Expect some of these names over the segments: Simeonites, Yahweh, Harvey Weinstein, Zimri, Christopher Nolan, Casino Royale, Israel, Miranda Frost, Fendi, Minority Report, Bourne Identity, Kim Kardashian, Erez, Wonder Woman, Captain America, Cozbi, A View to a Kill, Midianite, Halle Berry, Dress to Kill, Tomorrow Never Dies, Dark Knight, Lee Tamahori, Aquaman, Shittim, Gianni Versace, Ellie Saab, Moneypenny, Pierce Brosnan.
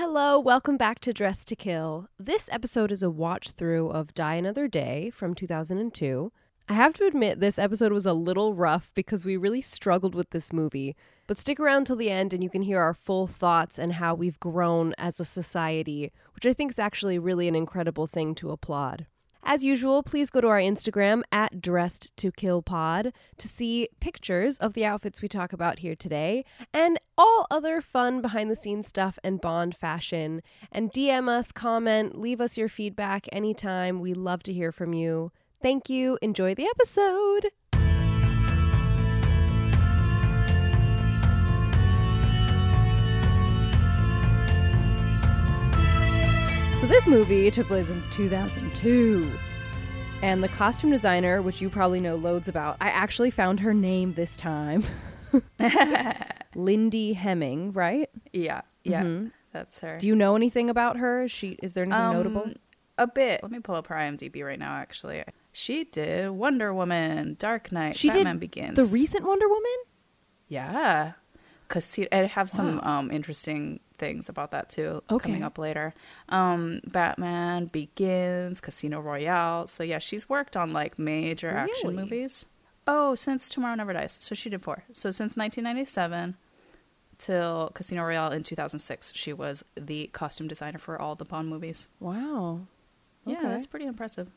Hello, welcome back to Dress to Kill. This episode is a watch through of Die Another Day from 2002. I have to admit this episode was a little rough because we really struggled with this movie, but stick around till the end and you can hear our full thoughts and how we've grown as a society, which I think is actually really an incredible thing to applaud. As usual, please go to our Instagram at DressedToKillPod to see pictures of the outfits we talk about here today and all other fun behind-the-scenes stuff and Bond fashion. And DM us, comment, leave us your feedback anytime. We love to hear from you. Thank you. Enjoy the episode. So this movie took place in 2002, and the costume designer, which you probably know loads about, I actually found her name this time. Lindy Hemming, right? Yeah, mm-hmm. That's her. Do you know anything about her? Is there anything notable? A bit. Let me pull up her IMDb right now, actually. She did Wonder Woman, Dark Knight, Batman Begins. The recent Wonder Woman? Yeah. I have some interesting things about that too coming up later. Batman Begins, Casino Royale. So yeah, she's worked on like major action movies. Oh, since Tomorrow Never Dies. So she did 4. So since 1997 till Casino Royale in 2006, she was the costume designer for all the Bond movies. Wow. Okay. Yeah, that's pretty impressive.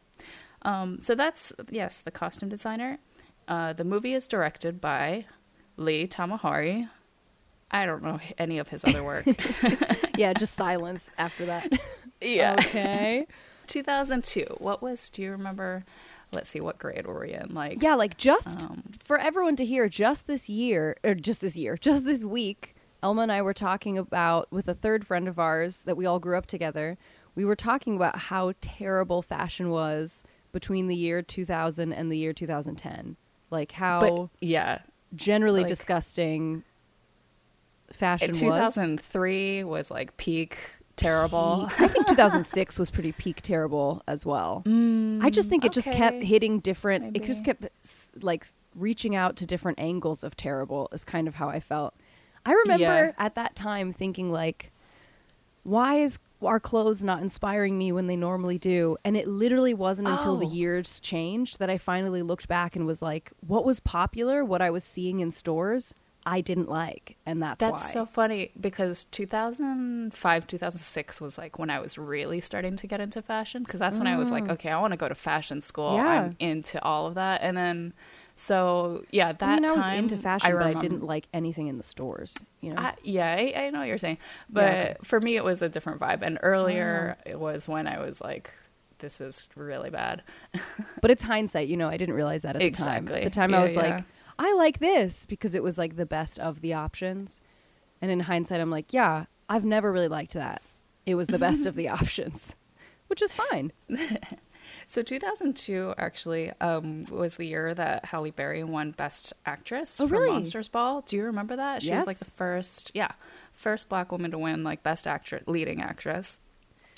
So that's, yes, the costume designer. The movie is directed by Lee Tamahori. I don't know any of his other work. Yeah, just silence after that. Yeah. Okay. 2002. Do you remember? Let's see, what grade were we in? For everyone to hear, just this week, Elma and I were talking about, with a third friend of ours that we all grew up together, we were talking about how terrible fashion was between the year 2000 and the year 2010. Like how generally disgusting fashion 2003 was like peak terrible. I think 2006 was pretty peak terrible as well. I just think it just kept hitting different. Maybe. It just kept like reaching out to different angles of terrible is kind of how I felt. I remember at that time thinking like, why is our clothes not inspiring me when they normally do? And it literally wasn't until the years changed that I finally looked back and was like, what was popular, what I was seeing in stores, I didn't like, and that's why. That's so funny because 2005, 2006 was like when I was really starting to get into fashion, because that's when I was like, okay, I want to go to fashion school. Yeah. I'm into all of that. And then, I was into fashion, but I didn't like anything in the stores. You know? I know what you're saying. But for me, it was a different vibe. And earlier, it was when I was like, this is really bad. But it's hindsight. You know, I didn't realize that at the time. At the time, I was like, I like this because it was like the best of the options. And in hindsight, I'm like, yeah, I've never really liked that. It was the best of the options, which is fine. So 2002 actually was the year that Halle Berry won Best Actress for Monsters Ball. Do you remember that? She was like the first Black woman to win like Best Actress, Leading Actress.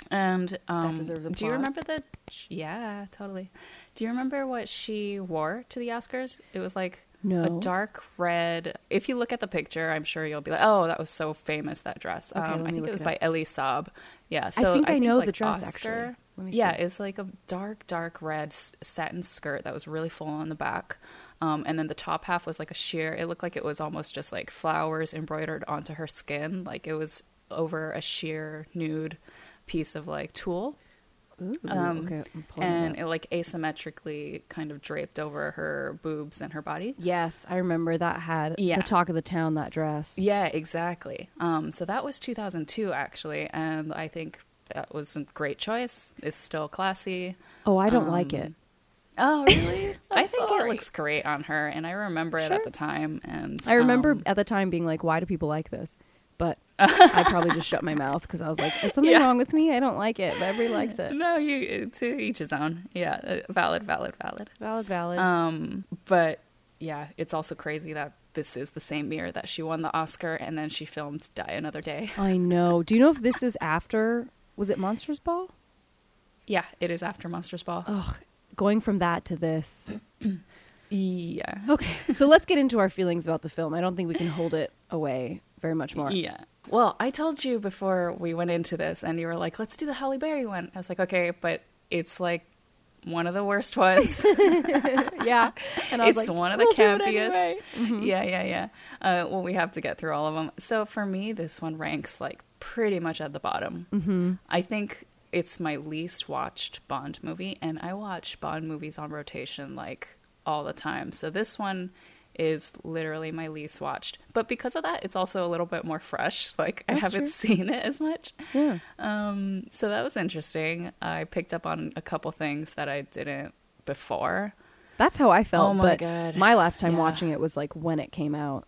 And that deserves applause. Do you remember the? Yeah, totally. Do you remember what she wore to the Oscars? It was like. No. A dark red. If you look at the picture, I'm sure you'll be like, oh, that was so famous, that dress. Okay, I think it was by Ellie Saab. Yeah. So I think know like the dress, actually. Let me see. Yeah, it's like a dark red satin skirt that was really full on the back. And then the top half was like a sheer. It looked like it was almost just like flowers embroidered onto her skin. Like it was over a sheer nude piece of like tulle. Ooh, and it like asymmetrically kind of draped over her boobs and her body. Yes, I remember that had the talk of the town, that dress. Yeah, exactly. So that was 2002 actually, and I think that was a great choice. It's still classy. Oh, I don't like it. Oh, really? I think it looks great on her, and I remember it at the time. And I remember at the time being like, why do people like this? But I probably just shut my mouth because I was like, is something wrong with me? I don't like it, but everybody likes it. No, to each his own. Yeah, valid. But yeah, it's also crazy that this is the same year that she won the Oscar and then she filmed Die Another Day. I know. Do you know if this is after, was it Monsters Ball? Yeah, it is after Monsters Ball. Ugh, going from that to this. Yeah. Okay, so let's get into our feelings about the film. I don't think we can hold it away very much more. Yeah. Well, I told you before we went into this, and you were like, let's do the Halle Berry one. I was like, okay, but it's like one of the worst ones. Yeah. And I was it's like, one of the campiest. Anyway. Mm-hmm. Yeah. Well, we have to get through all of them. So for me, this one ranks like pretty much at the bottom. Mm-hmm. I think it's my least watched Bond movie, and I watch Bond movies on rotation like all the time. So this one is literally my least watched, but because of that, it's also a little bit more fresh. Like I haven't seen it as much. Yeah. So that was interesting. I picked up on a couple things that I didn't before. That's how I felt. Oh my God. My last time watching it was like when it came out.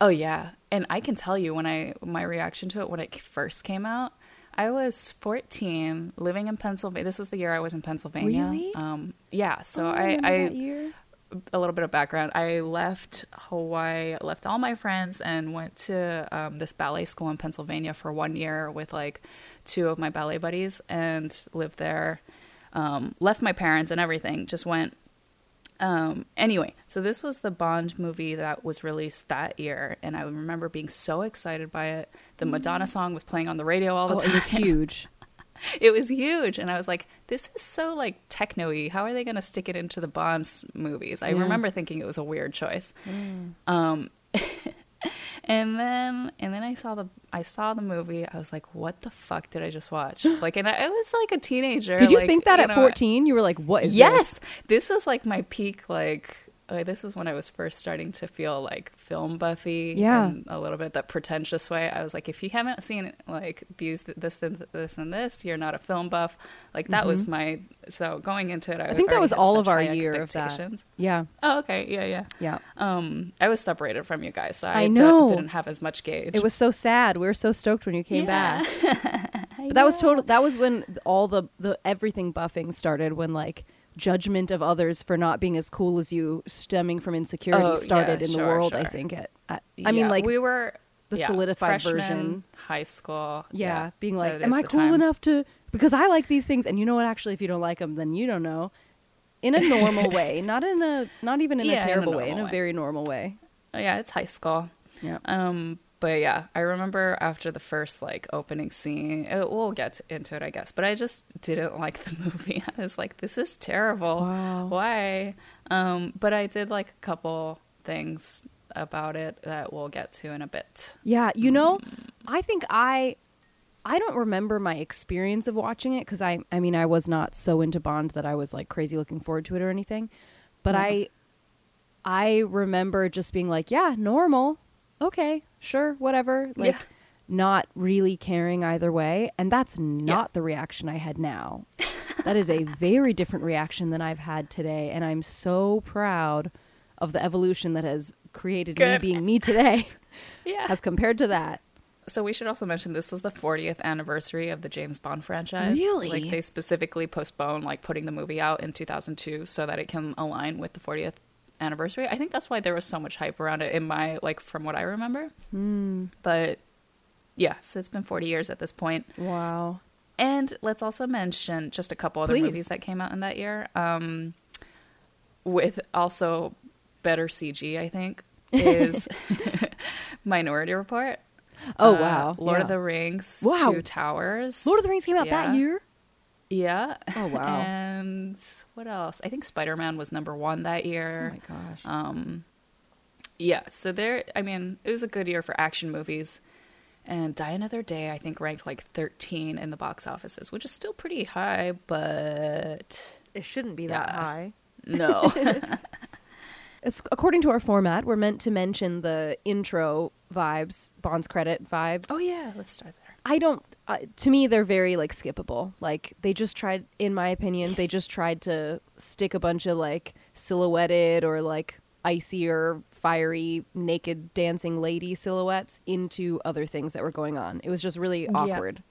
Oh yeah. And I can tell you when my reaction to it, when it first came out, I was 14 living in Pennsylvania. This was the year I was in Pennsylvania. Really? Yeah. So that year? A little bit of background. I left Hawaii, left all my friends, and went to this ballet school in Pennsylvania for 1 year with like two of my ballet buddies and lived there. Left my parents and everything, just went. Anyway, so this was the Bond movie that was released that year, and I remember being so excited by it. The Madonna song was playing on the radio all the time. It was huge. It was huge. And I was like, this is so like techno-y. How are they going to stick it into the Bond movies? I remember thinking it was a weird choice. Mm. And then I saw the movie. I was like, what the fuck did I just watch? Like, and I was like a teenager. Did you like, think that at 14? You were like, what is this? Yes. This was like my peak, like, this is when I was first starting to feel like film buffy, and a little bit that pretentious way. I was like, if you haven't seen like these, this, and this, you're not a film buff. Like that was so going into it, I think that was all of our year of that. Yeah. Oh, okay. Yeah. I was separated from you guys, so I know. Didn't have as much gauge. It was so sad. We were so stoked when you came back. But that was total. That was when all the everything buffing started. When like. Judgment of others for not being as cool as you stemming from insecurity started in the world. I think I mean like we were the solidified freshman, version high school being like am I cool enough to because I like these things and you know what actually if you don't like them then you don't know in a normal way not even in a terrible way in a very normal way it's high school But yeah, I remember after the first like opening scene, we'll get into it, I guess. But I just didn't like the movie. I was like, this is terrible. Wow. Why? But I did like a couple things about it that we'll get to in a bit. Yeah. You know, I think I don't remember my experience of watching it because I mean, I was not so into Bond that I was like crazy looking forward to it or anything. But I remember just being like, yeah, normal. Okay, sure, whatever. Like, not really caring either way. And that's not the reaction I had now. That is a very different reaction than I've had today. And I'm so proud of the evolution that has created me being me today as compared to that. So we should also mention this was the 40th anniversary of the James Bond franchise. Really? Like, they specifically postponed, like, putting the movie out in 2002 so that it can align with the 40th anniversary. I think that's why there was so much hype around it in my like from what I remember. But yeah, so it's been 40 years at this point. Wow. And let's also mention just a couple other movies that came out in that year with also better CG, I think, is Minority Report. Oh wow. Lord of the Rings, Two Towers. Lord of the Rings came out that year? Yeah. Oh, wow. And what else? I think Spider-Man was #1 that year. Oh, my gosh. Yeah. So there, I mean, it was a good year for action movies. And Die Another Day, I think, ranked like 13 in the box offices, which is still pretty high, but... It shouldn't be that high. No. According to our format, we're meant to mention the intro vibes, Bond's credit vibes. Oh, yeah. Let's start there. I don't, to me, they're very like skippable. Like they just tried, in my opinion, they just tried to stick a bunch of like silhouetted or like icy or fiery naked dancing lady silhouettes into other things that were going on. It was just really awkward.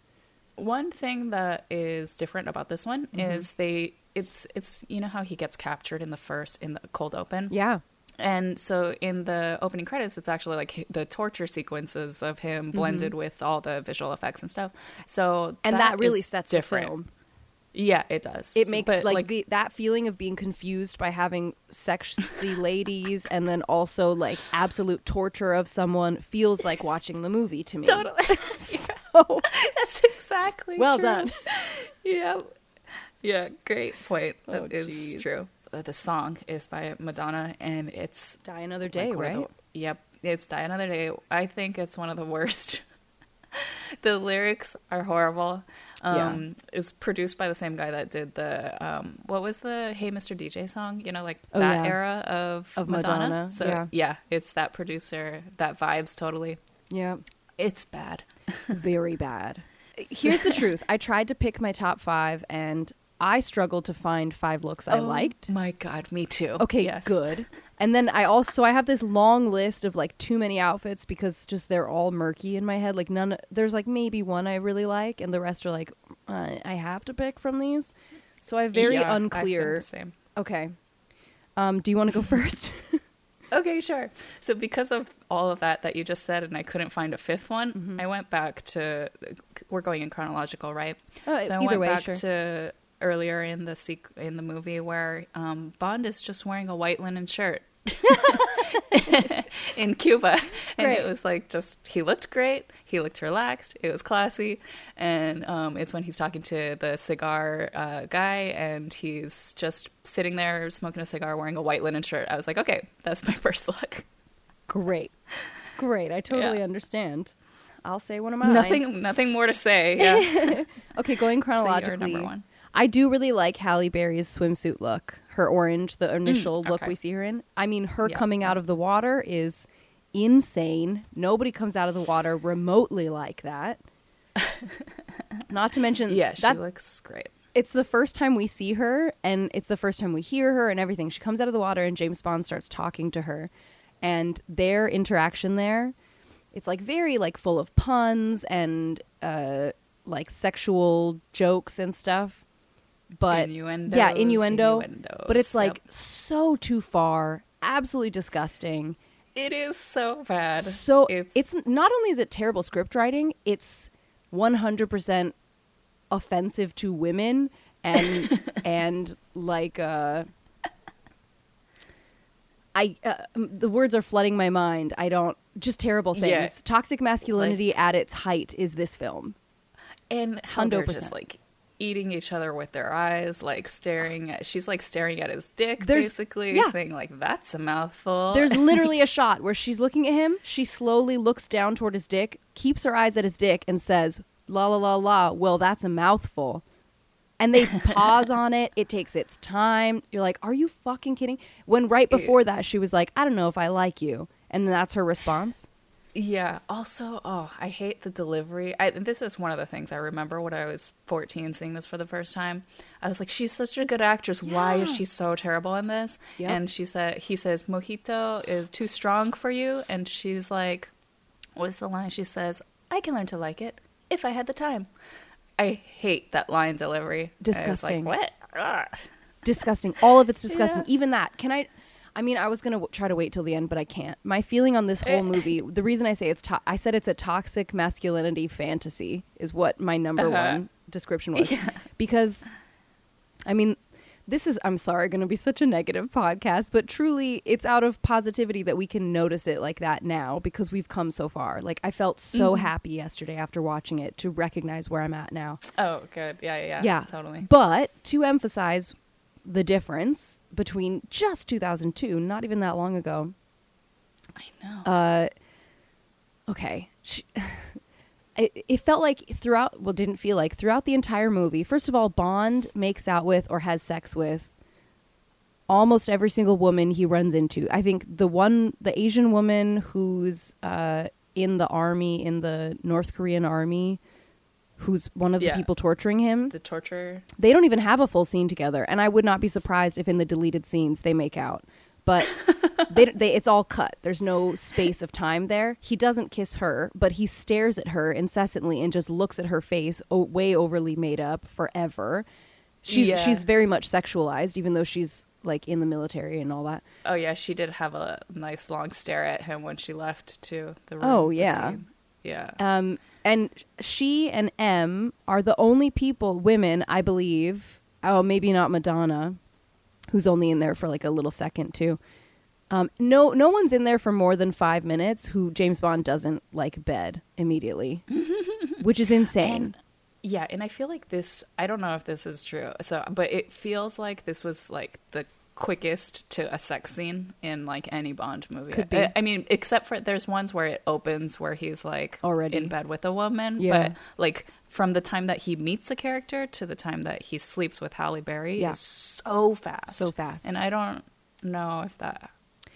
Yeah. One thing that is different about this one is it's you know how he gets captured in the cold open? Yeah. And so in the opening credits, it's actually like the torture sequences of him blended with all the visual effects and stuff. So and that really sets the film. Yeah, it does. It makes that feeling of being confused by having sexy ladies and then also like absolute torture of someone feels like watching the movie to me. Totally. So that's exactly well true. Done. Yeah. Yeah, great point. That is true. The song is by Madonna and it's Die Another Day, right? Yep, it's Die Another Day. I think it's one of the worst. The lyrics are horrible. It's produced by the same guy that did the what was the Hey Mr. DJ song, you know, like era of Madonna. So it's that producer, that vibes totally. Yeah, it's bad. Very bad. Here's the truth. I tried to pick my top 5 and I struggled to find 5 looks I liked. My God, me too. Okay, yes. Good. And then I have this long list of like too many outfits because just they're all murky in my head. Like none, there's like maybe one I really like and the rest are like, I have to pick from these. So I'm very unclear. I think the same. Okay. Do you want to go first? Okay, sure. So because of all of that you just said and I couldn't find a 5th one, mm-hmm. I went back to, we're going in chronological, right? So I went back to earlier in the movie where Bond is just wearing a white linen shirt in Cuba, and it was like just he looked great, he looked relaxed, it was classy, and it's when he's talking to the cigar guy and he's just sitting there smoking a cigar wearing a white linen shirt. I was like, okay, that's my first look. Great I totally understand. I'll say one of mine. Nothing more to say. Yeah. Okay, going chronologically, so you're number 1. I do really like Halle Berry's swimsuit look, her orange, the initial look we see her in. I mean, her coming out of the water is insane. Nobody comes out of the water remotely like that. Not to mention... Yeah, she looks great. It's the first time we see her, and it's the first time we hear her and everything. She comes out of the water, and James Bond starts talking to her. And their interaction there, it's like very like full of puns and like sexual jokes and stuff. But innuendo, but it's like so too far, absolutely disgusting. It is so bad. So it's not only is it terrible script writing, it's 100% offensive to women and and like the words are flooding my mind. I don't, just terrible things. Yeah. Toxic masculinity at its height is this film, and 100% like eating each other with their eyes, like staring at his dick, basically saying like, that's a mouthful. There's literally a shot where she's looking at him. She slowly looks down toward his dick, keeps her eyes at his dick and says, la, la, la, la. Well, that's a mouthful. And they pause on it. It takes its time. You're like, are you fucking kidding? When right before that, she was like, I don't know if I like you. And that's her response. Yeah. Also, I hate the delivery. This is one of the things I remember when I was 14 seeing this for the first time. I was like, she's such a good actress. Yeah. Why is she so terrible in this? Yep. And he says, mojito is too strong for you. And she's like, what's the line? She says, I can learn to like it if I had the time. I hate that line delivery. Disgusting. I was like, what? Ugh. Disgusting. All of it's disgusting. Yeah. Even that. I mean, I was going to try to wait till the end, but I can't. My feeling on this whole movie, the reason I say I said it's a toxic masculinity fantasy is what my number one description was. Yeah. Because, I mean, this is, I'm sorry, going to be such a negative podcast, but truly it's out of positivity that we can notice it like that now because we've come so far. Like, I felt so happy yesterday after watching it to recognize where I'm at now. Oh, good. Yeah. Totally. But to emphasize the difference between just 2002, not even that long ago. I know. Okay. It felt like throughout the entire movie, first of all, Bond makes out with or has sex with almost every single woman he runs into. I think the Asian woman who's in the army, in the North Korean army, who's one of the people torturing him. The torturer. They don't even have a full scene together. And I would not be surprised if in the deleted scenes they make out. But it's all cut. There's no space of time there. He doesn't kiss her, but he stares at her incessantly and just looks at her face way overly made up forever. She's very much sexualized, even though she's like in the military and all that. Oh, yeah. She did have a nice long stare at him when she left to the room. Oh, yeah. Yeah. And she and M are the only people, women, I believe, oh, maybe not Madonna, who's only in there for like a little second too. No one's in there for more than 5 minutes who James Bond doesn't like bed immediately, which is insane. And I feel like this, I don't know if this is true, so, but it feels like this was like the quickest to a sex scene in like any Bond movie. Could be. I mean, except for there's ones where it opens where he's like already in bed with a woman, but like from the time that he meets a character to the time that he sleeps with Halle Berry is so fast. And I don't know if that,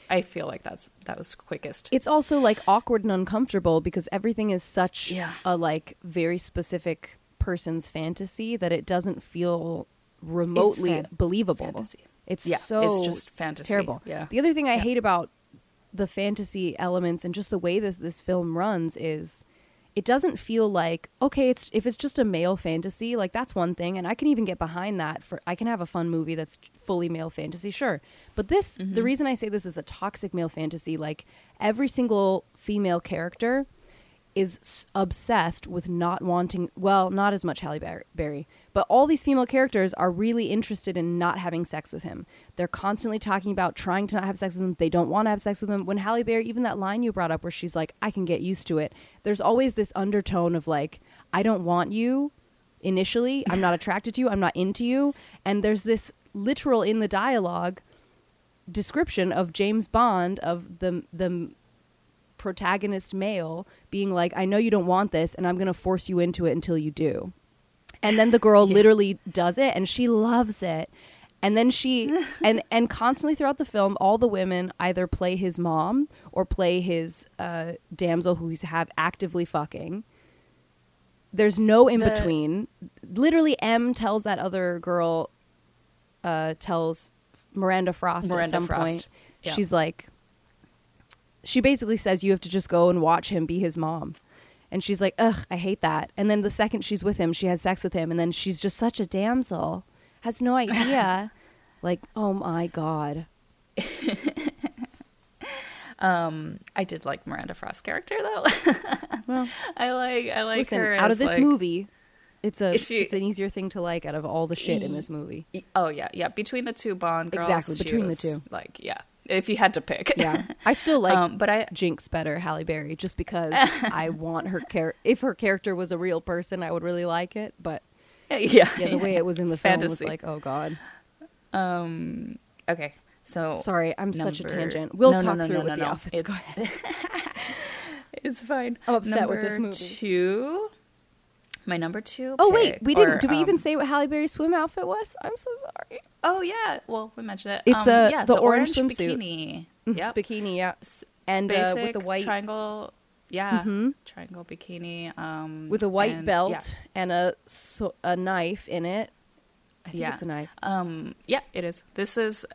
I feel like that was quickest. It's also like awkward and uncomfortable because everything is such a like very specific person's fantasy that it doesn't feel remotely believable. Fantasy. It's so it's just fantasy. Terrible. Yeah. The other thing I hate about the fantasy elements and just the way that this film runs is it doesn't feel like, okay, it's if it's just a male fantasy, like that's one thing, and I can even get behind that. I can have a fun movie that's fully male fantasy, sure. But this, the reason I say this is a toxic male fantasy, like every single female character is obsessed with not wanting, well, not as much Halle Berry, but all these female characters are really interested in not having sex with him. They're constantly talking about trying to not have sex with him. They don't want to have sex with him. When Halle Berry, even that line you brought up where she's like, I can get used to it. There's always this undertone of like, I don't want you initially. I'm not attracted to you. I'm not into you. And there's this literal in the dialogue description of James Bond, of the protagonist male being like, I know you don't want this and I'm going to force you into it until you do. And then the girl literally does it and she loves it. And then she and constantly throughout the film, all the women either play his mom or play his damsel who he's actively fucking. There's no in between. Literally, M tells that other girl, tells Miranda Frost at some point. Yeah. She's like, she basically says, you have to just go and watch him be his mom. And she's like, ugh, I hate that. And then the second she's with him, she has sex with him. And then she's just such a damsel, has no idea. Like, oh my God. I did like Miranda Frost's character, though. Well, I like listen, her. Out of this movie, it's an easier thing to like out of all the shit in this movie. Oh, yeah. Yeah. Between the two Bond girls. Exactly. Between the two. Like, yeah. If you had to pick. Yeah. I still like Jinx better, Halle Berry, just because I want her character. If her character was a real person, I would really like it. But the way it was in the film was like, oh, God. Okay. So sorry, I'm such a tangent. We'll talk through with the outfits. Go ahead. It's fine. I'm upset with this movie. My number two. Oh, wait. Do we even say what Halle Berry's swim outfit was? I'm so sorry. Oh, yeah. Well, we mentioned it. It's the orange swimsuit. Bikini. Yep. Bikini, yeah. And basic, with the white triangle. Yeah. Mm-hmm. Triangle bikini. With a white belt and a knife in it. I think it's a knife. Yeah, it is. This is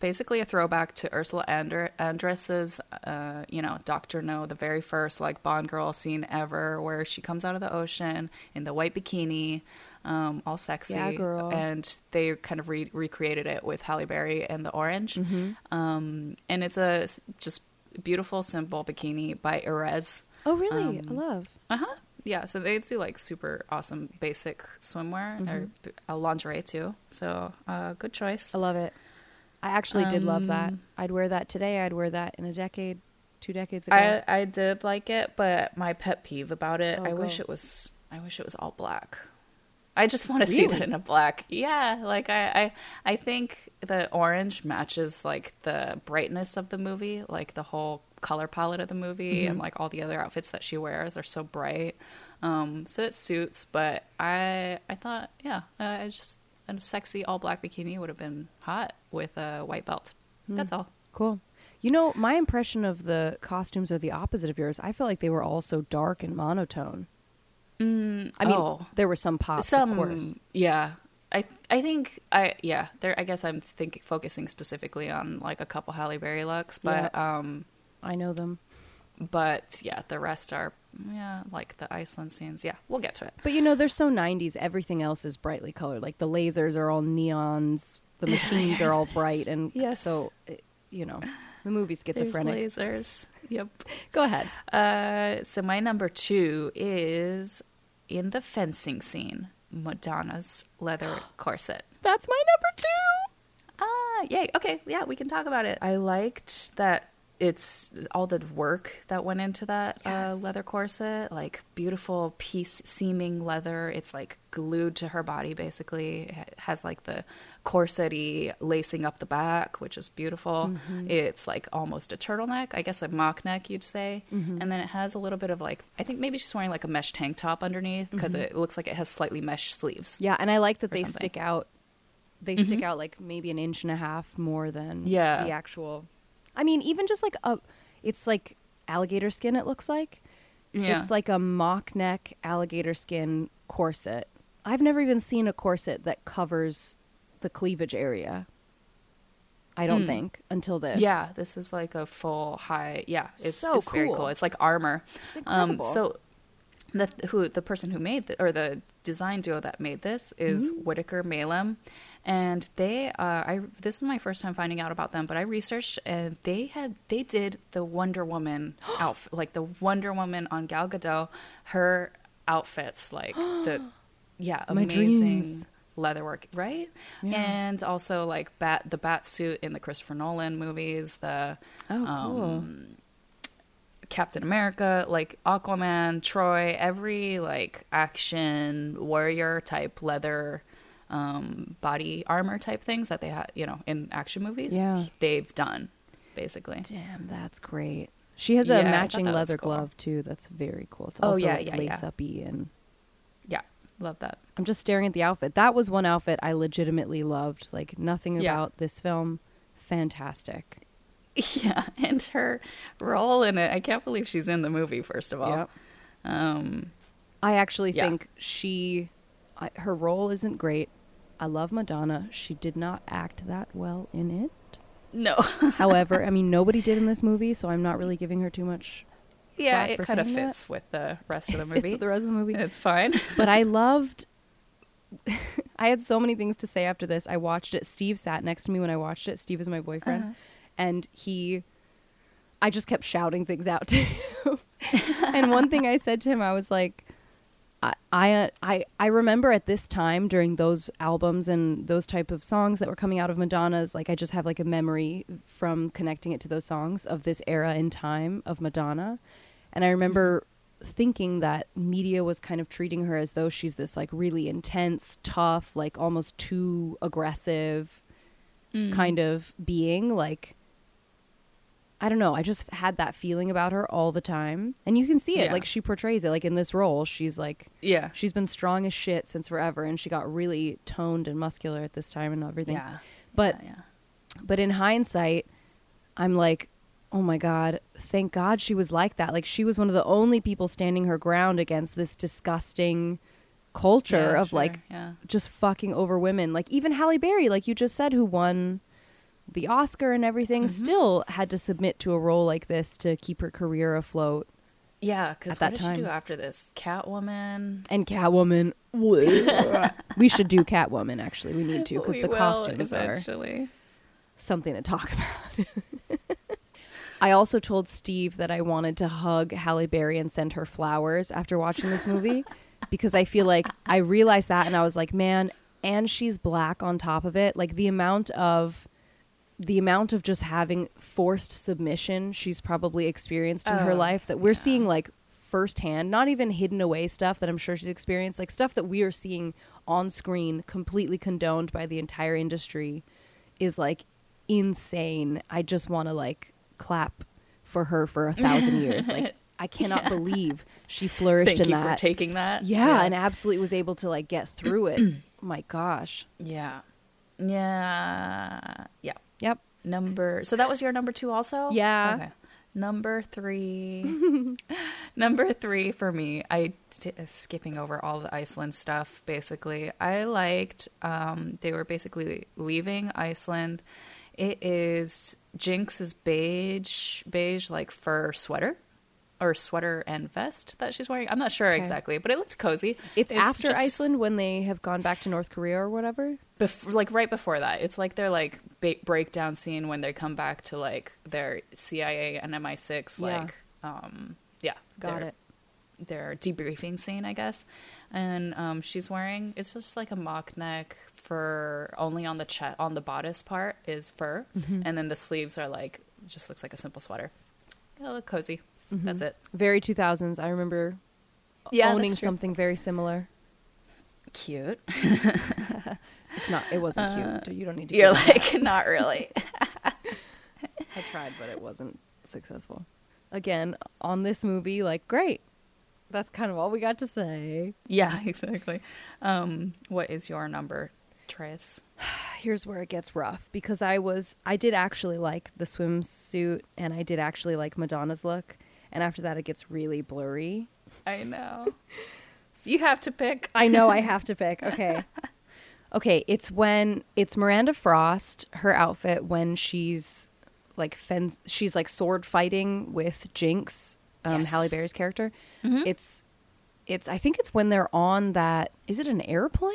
basically a throwback to Ursula Andress's, Dr. No, the very first like Bond girl scene ever, where she comes out of the ocean in the white bikini, all sexy, girl. And they kind of recreated it with Halle Berry and the orange, and it's a just beautiful, simple bikini by Erez. Oh, really? I love. Yeah, so they do like super awesome basic swimwear or lingerie too. So good choice. I love it. I actually did love that. I'd wear that today. I'd wear that in a decade, 2 decades ago. I did like it, but my pet peeve about it, I wish it was all black. I just want to see that in a black. Yeah, like I think the orange matches like the brightness of the movie, like the whole color palette of the movie, and like all the other outfits that she wears are so bright. So it suits, but I thought, I just. A sexy all-black bikini would have been hot with a white belt. That's all. Cool. You know, my impression of the costumes are the opposite of yours. I feel like they were all so dark and monotone. I mean, there were some pops, of course. Yeah. I guess I'm focusing specifically on like a couple Halle Berry looks, but I know them. But yeah, the rest are like the Iceland scenes. Yeah, we'll get to it. But you know, they're so 90s. Everything else is brightly colored. Like the lasers are all neons. The machines are all bright, and so you know the movie's schizophrenic. There's lasers. Yep. Go ahead. So my number two is in the fencing scene, Madonna's leather corset. That's my number two. Yay. Okay. Yeah, we can talk about it. I liked that it's all the work that went into that leather corset, like beautiful piece seaming leather. It's like glued to her body, basically. It has like the corset-y lacing up the back, which is beautiful. Mm-hmm. It's like almost a turtleneck, I guess a mock neck, you'd say. Mm-hmm. And then it has a little bit of like, I think maybe she's wearing like a mesh tank top underneath because it looks like it has slightly mesh sleeves. Yeah, and I like that they stick out. They stick out like maybe an inch and a half more than the actual... I mean, even just like it's like alligator skin, it looks like. Yeah. It's like a mock neck alligator skin corset. I've never even seen a corset that covers the cleavage area. I don't think until this. Yeah, this is like a full high. Yeah, it's so it's cool. Very cool. It's like armor. It's incredible. The person who made or the design duo that made this is Whitaker Malem. And they, this is my first time finding out about them, but I researched, and they did the Wonder Woman outfit, like the Wonder Woman on Gal Gadot, her outfits, like amazing leatherwork, right? Yeah. And also like the bat suit in the Christopher Nolan movies, the Captain America, like Aquaman, Troy, every like action warrior type leather. Body armor type things that they had, you know, in action movies. Yeah. They've done, basically. Damn, that's great. She has a matching leather glove too. That's very cool. It's also lace uppy and love that. I'm just staring at the outfit. That was one outfit I legitimately loved. Like nothing about this film. Fantastic. Yeah, and her role in it. I can't believe she's in the movie. First of all, I actually think her role isn't great. I love Madonna. She did not act that well in it. No. However, I mean, nobody did in this movie, so I'm not really giving her too much slack. Yeah, it kind of fits with the rest of the movie. It fits with the rest of the movie. It's fine. But I loved... I had so many things to say after this. I watched it. Steve sat next to me when I watched it. Steve is my boyfriend. Uh-huh. And he... I just kept shouting things out to him. And one thing I said to him, I was like... I remember at this time during those albums and those type of songs that were coming out of Madonna's, like I just have like a memory from connecting it to those songs of this era in time of Madonna. And I remember thinking that media was kind of treating her as though she's this like really intense, tough, like almost too aggressive kind of being, like I don't know. I just had that feeling about her all the time. And you can see it. Yeah. Like, she portrays it. Like, in this role, she's like... Yeah. She's been strong as shit since forever. And she got really toned and muscular at this time and everything. Yeah. But in hindsight, I'm like, oh, my God. Thank God she was like that. Like, she was one of the only people standing her ground against this disgusting culture just fucking over women. Like, even Halle Berry, like you just said, who won... the Oscar and everything still had to submit to a role like this to keep her career afloat. Yeah, because what did she do after this? Catwoman. And Catwoman. We should do Catwoman, actually. We need to, because the costumes are something to talk about. I also told Steve that I wanted to hug Halle Berry and send her flowers after watching this movie, because I feel like I realized that and I was like, man, and she's black on top of it. Like the amount of just having forced submission she's probably experienced in her life that we're seeing like firsthand, not even hidden away stuff that I'm sure she's experienced, like stuff that we are seeing on screen completely condoned by the entire industry is like insane. I just want to like clap for her for 1,000 years. Like I cannot believe she flourished in that. Thank you for taking that. Yeah, and absolutely was able to like get through it. My gosh. Yeah. Yeah. Yeah. Yep. So that was your number two also? Yeah. Okay. Number three. Number three for me, skipping over all the Iceland stuff, basically. I liked, they were basically leaving Iceland. It is Jinx's beige, like fur sweater or sweater and vest that she's wearing. I'm not sure exactly, but it looks cozy. It's after Iceland when they have gone back to North Korea or whatever? Like right before that. It's like they're like breakdown scene when they come back to like their CIA and MI6 like their debriefing scene, I guess. And she's wearing, it's just like a mock neck fur, only on the on the bodice part is fur, and then the sleeves are like, just looks like a simple sweater. It'll look cozy. That's it. Very 2000s. I remember owning something very similar. Cute. It's not, it wasn't cute. You don't need to. You're like, not really. I tried, but it wasn't successful. Again, on this movie, like, great. That's kind of all we got to say. Yeah, exactly. What is your number, Tris? Here's where it gets rough, because I did actually like the swimsuit, and I did actually like Madonna's look, and after that it gets really blurry. I know. You have to pick. I know I have to pick. Okay. Okay, it's Miranda Frost, her outfit when she's like she's like sword fighting with Jinx, Halle Berry's character. It's I think it's when they're on that, is it an airplane?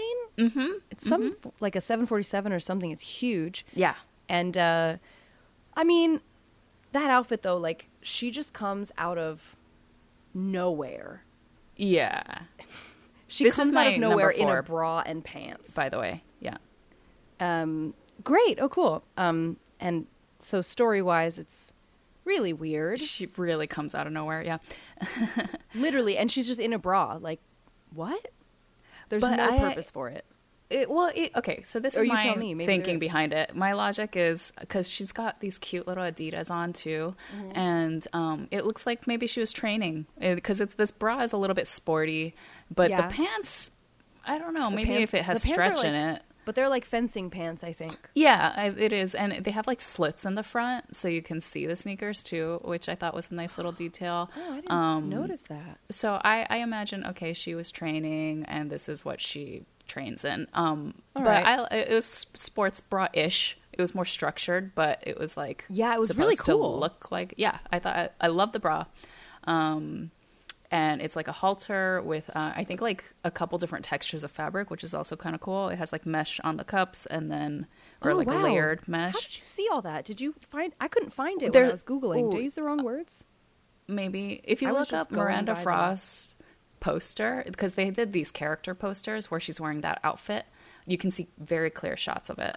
It's some like a 747 or something. It's huge. Yeah. And I mean, that outfit though, like she just comes out of nowhere. Yeah. She comes out of nowhere in a bra and pants, by the way. Yeah. Great. Oh, cool. And so story-wise, it's really weird. She really comes out of nowhere. Yeah. Literally. And she's just in a bra. Like, what? There's no purpose for it. Okay. So this is my thinking behind it. My logic is because she's got these cute little Adidas on too. And it looks like maybe she was training, because this bra is a little bit sporty, but the pants, I don't know. Maybe if it has stretch in it. But they're like fencing pants, I think. Yeah, it is. And they have like slits in the front so you can see the sneakers too, which I thought was a nice little detail. Oh, I didn't notice that. So I imagine, okay, she was training and this is what she trains in. It was sports bra-ish. It was more structured, but it was like... Yeah, it was really cool. Look like... Yeah, I thought... I love the bra. And it's like a halter with, I think, like a couple different textures of fabric, which is also kind of cool. It has like mesh on the cups and then, a layered mesh. How did you see all that? Did you find? I couldn't find it when I was Googling. Did I use the wrong words? Maybe. If you look up Miranda Frost poster, because they did these character posters where she's wearing that outfit, you can see very clear shots of it.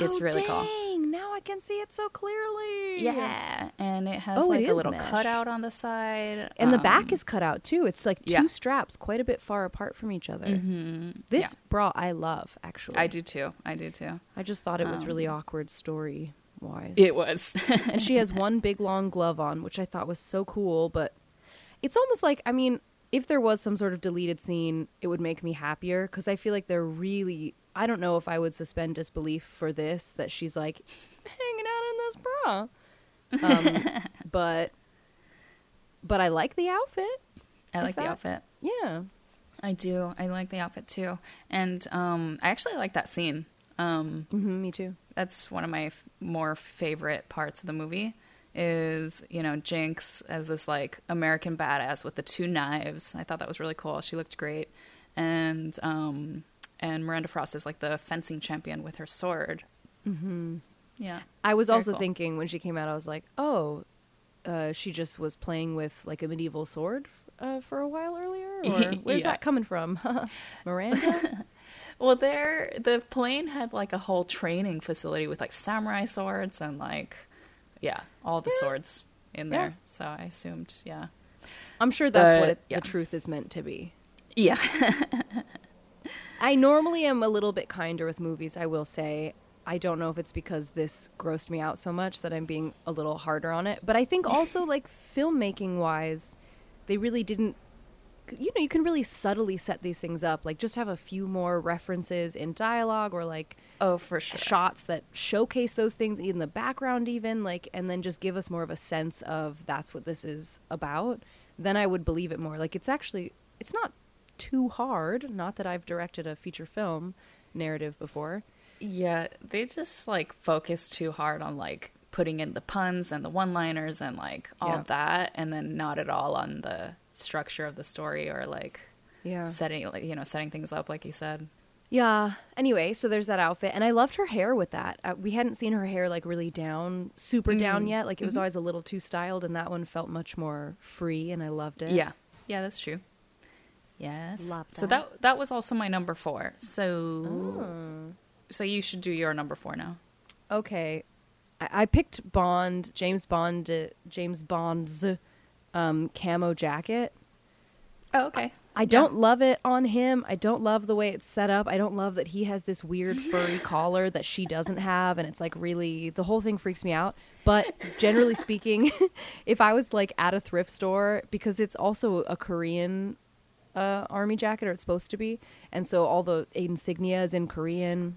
It's really cool. Now I can see it so clearly. Yeah. And it has like a little cutout on the side. And the back is cut out too. It's like two straps quite a bit far apart from each other. This bra I love, actually. I do too. I just thought it was really awkward story-wise. It was. And she has one big long glove on, which I thought was so cool. But it's almost like, I mean, if there was some sort of deleted scene, it would make me happier, because I feel like they're really... I don't know if I would suspend disbelief for this, that she's like hanging out in this bra. But I like the outfit. Yeah, I do. I like the outfit too. And I actually like that scene. Me too. That's one of my more favorite parts of the movie is, Jinx as this like American badass with the two knives. I thought that was really cool. She looked great. And Miranda Frost is like the fencing champion with her sword. Yeah. I was also thinking when she came out, I was like, she just was playing with like a medieval sword for a while earlier? Or where's that coming from? Miranda? Well, the plane had like a whole training facility with like samurai swords and like, all the swords in there. So I assumed, I'm sure that's what the truth is meant to be. Yeah. I normally am a little bit kinder with movies, I will say. I don't know if it's because this grossed me out so much that I'm being a little harder on it. But I think also, like, filmmaking-wise, they really didn't... you can really subtly set these things up. Like, just have a few more references in dialogue or, like... Oh, for sure. Shots that showcase those things in the background even. Like, and then just give us more of a sense of that's what this is about. Then I would believe it more. Like, it's actually... It's not... too hard. Not that I've directed a feature film narrative before. Yeah, they just like focus too hard on like putting in the puns and the one-liners and like all that, and then not at all on the structure of the story or like setting things up, like you said. Yeah. Anyway, so there's that outfit. And I loved her hair with that. We hadn't seen her hair like really down, super down yet. Like it was always a little too styled. And that one felt much more free. And I loved it. Yeah. Yeah, that's true. Yes. Love that. So that was also my number 4. So you should do your number 4 now. Okay. I picked James Bond's camo jacket. Oh, okay. I don't love it on him. I don't love the way it's set up. I don't love that he has this weird furry collar that she doesn't have. And it's like really, the whole thing freaks me out. But generally speaking, if I was like at a thrift store, because it's also a Korean army jacket, or it's supposed to be. And so all the insignia is in Korean,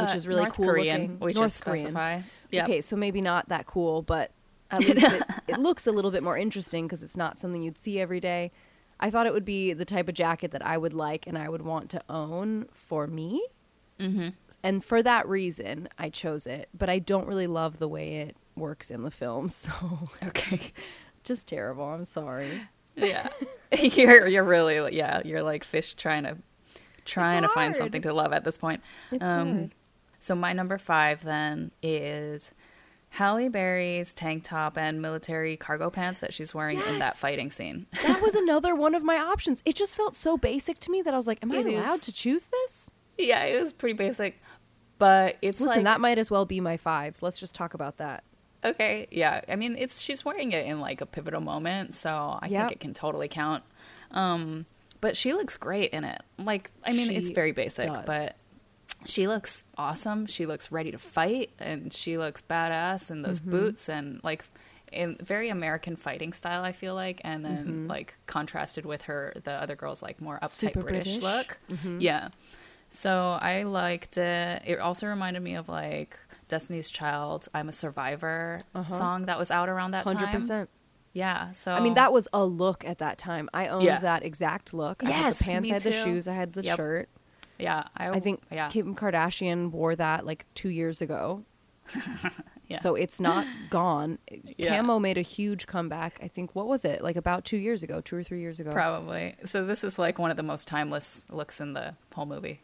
which is really cool looking. We should specify. Yep. Okay, so maybe not that cool, but at least it looks a little bit more interesting because it's not something you'd see every day. I thought it would be the type of jacket that I would like and I would want to own for me. Mm-hmm. And for that reason, I chose it. But I don't really love the way it works in the film. So, okay. Just terrible. I'm sorry. Yeah. You're really, you're like fish trying to find something to love at this point. It's hard. So my number 5 then is Halle Berry's tank top and military cargo pants that she's wearing in that fighting scene. That was another one of my options. It just felt so basic to me that I was like, am I allowed to choose this? Yeah, it was pretty basic. But it's that might as well be my 5. Let's just talk about that. Okay, yeah. I mean, she's wearing it in like a pivotal moment, so I think it can totally count. But she looks great in it. Like, I mean, it's very basic, but she looks awesome. She looks ready to fight, and she looks badass in those boots and like in very American fighting style, I feel like. And then like contrasted with the other girl's like more uptight super British look. Mm-hmm. Yeah. So I liked it. It also reminded me of like Destiny's Child, I'm a Survivor song that was out around that 100%. Time. Yeah. So I mean, that was a look at that time. I owned that exact look. Yes, I had the pants, I had the shoes, I had the shirt. Yeah, I think Kim Kardashian wore that like 2 years ago. So it's not gone. Camo made a huge comeback. I think, what was it? Like about 2 years ago, 2 or 3 years ago. Probably. So this is like one of the most timeless looks in the whole movie.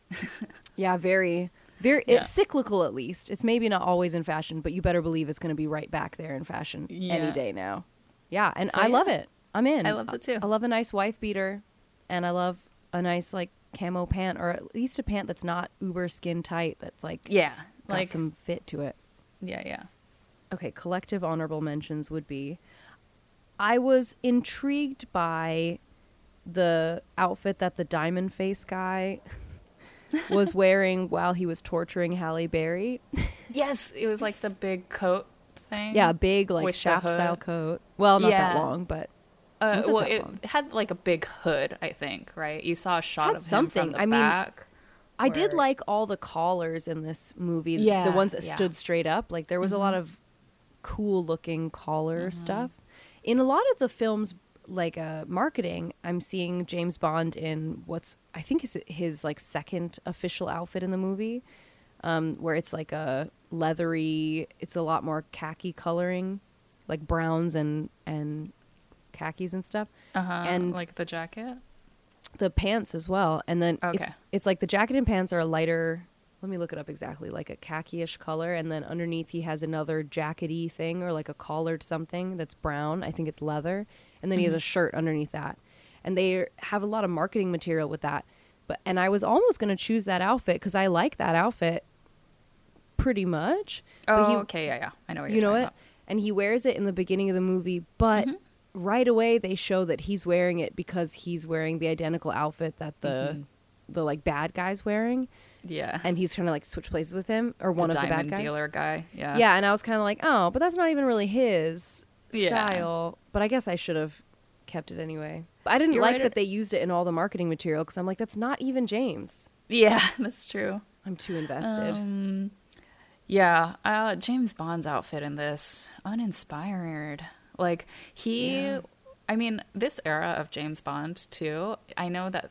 Yeah, very, very. Yeah. It's cyclical at least. It's maybe not always in fashion, but you better believe it's going to be right back there in fashion any day now. Yeah, and so, I love it. I'm in. I love it too. I love a nice wife beater, and I love a nice like camo pant, or at least a pant that's not uber skin tight, that's like got like some fit to it. Okay, collective honorable mentions would be, I was intrigued by the outfit that the diamond face guy was wearing while he was torturing Halle Berry. Yes, it was like the big coat thing. Yeah, big like shaft style coat. Well, not that long, but it had like a big hood, I think, right? You saw a shot of something him from the back. I did like all the collars in this movie, the ones that stood straight up. Like there was a lot of cool-looking collar stuff. In a lot of the film's like marketing, I'm seeing James Bond in what's I think is his like second official outfit in the movie, where it's like a leathery. It's a lot more khaki coloring, like browns and khakis and stuff, and like the jacket, the pants as well, and then it's like the jacket and pants are a lighter, let me look it up exactly, like a khaki-ish color, and then underneath he has another jackety thing or like a collared something that's brown, I think it's leather, and then he has a shirt underneath that, and they have a lot of marketing material with that. But and I was almost going to choose that outfit because I like that outfit pretty much. I know what you know it about. And he wears it in the beginning of the movie, but right away they show that he's wearing it because he's wearing the identical outfit that the like bad guy's wearing. Yeah. And he's trying to like switch places with him, or one of the bad guys. Diamond dealer guy. Yeah. Yeah, and I was kind of like, "Oh, but that's not even really his style." But I guess I should have kept it anyway. I didn't like that they used it in all the marketing material, cuz I'm like, that's not even James. Yeah, that's true. I'm too invested. Yeah, James Bond's outfit in this, uninspired. Like I mean, this era of James Bond too, I know that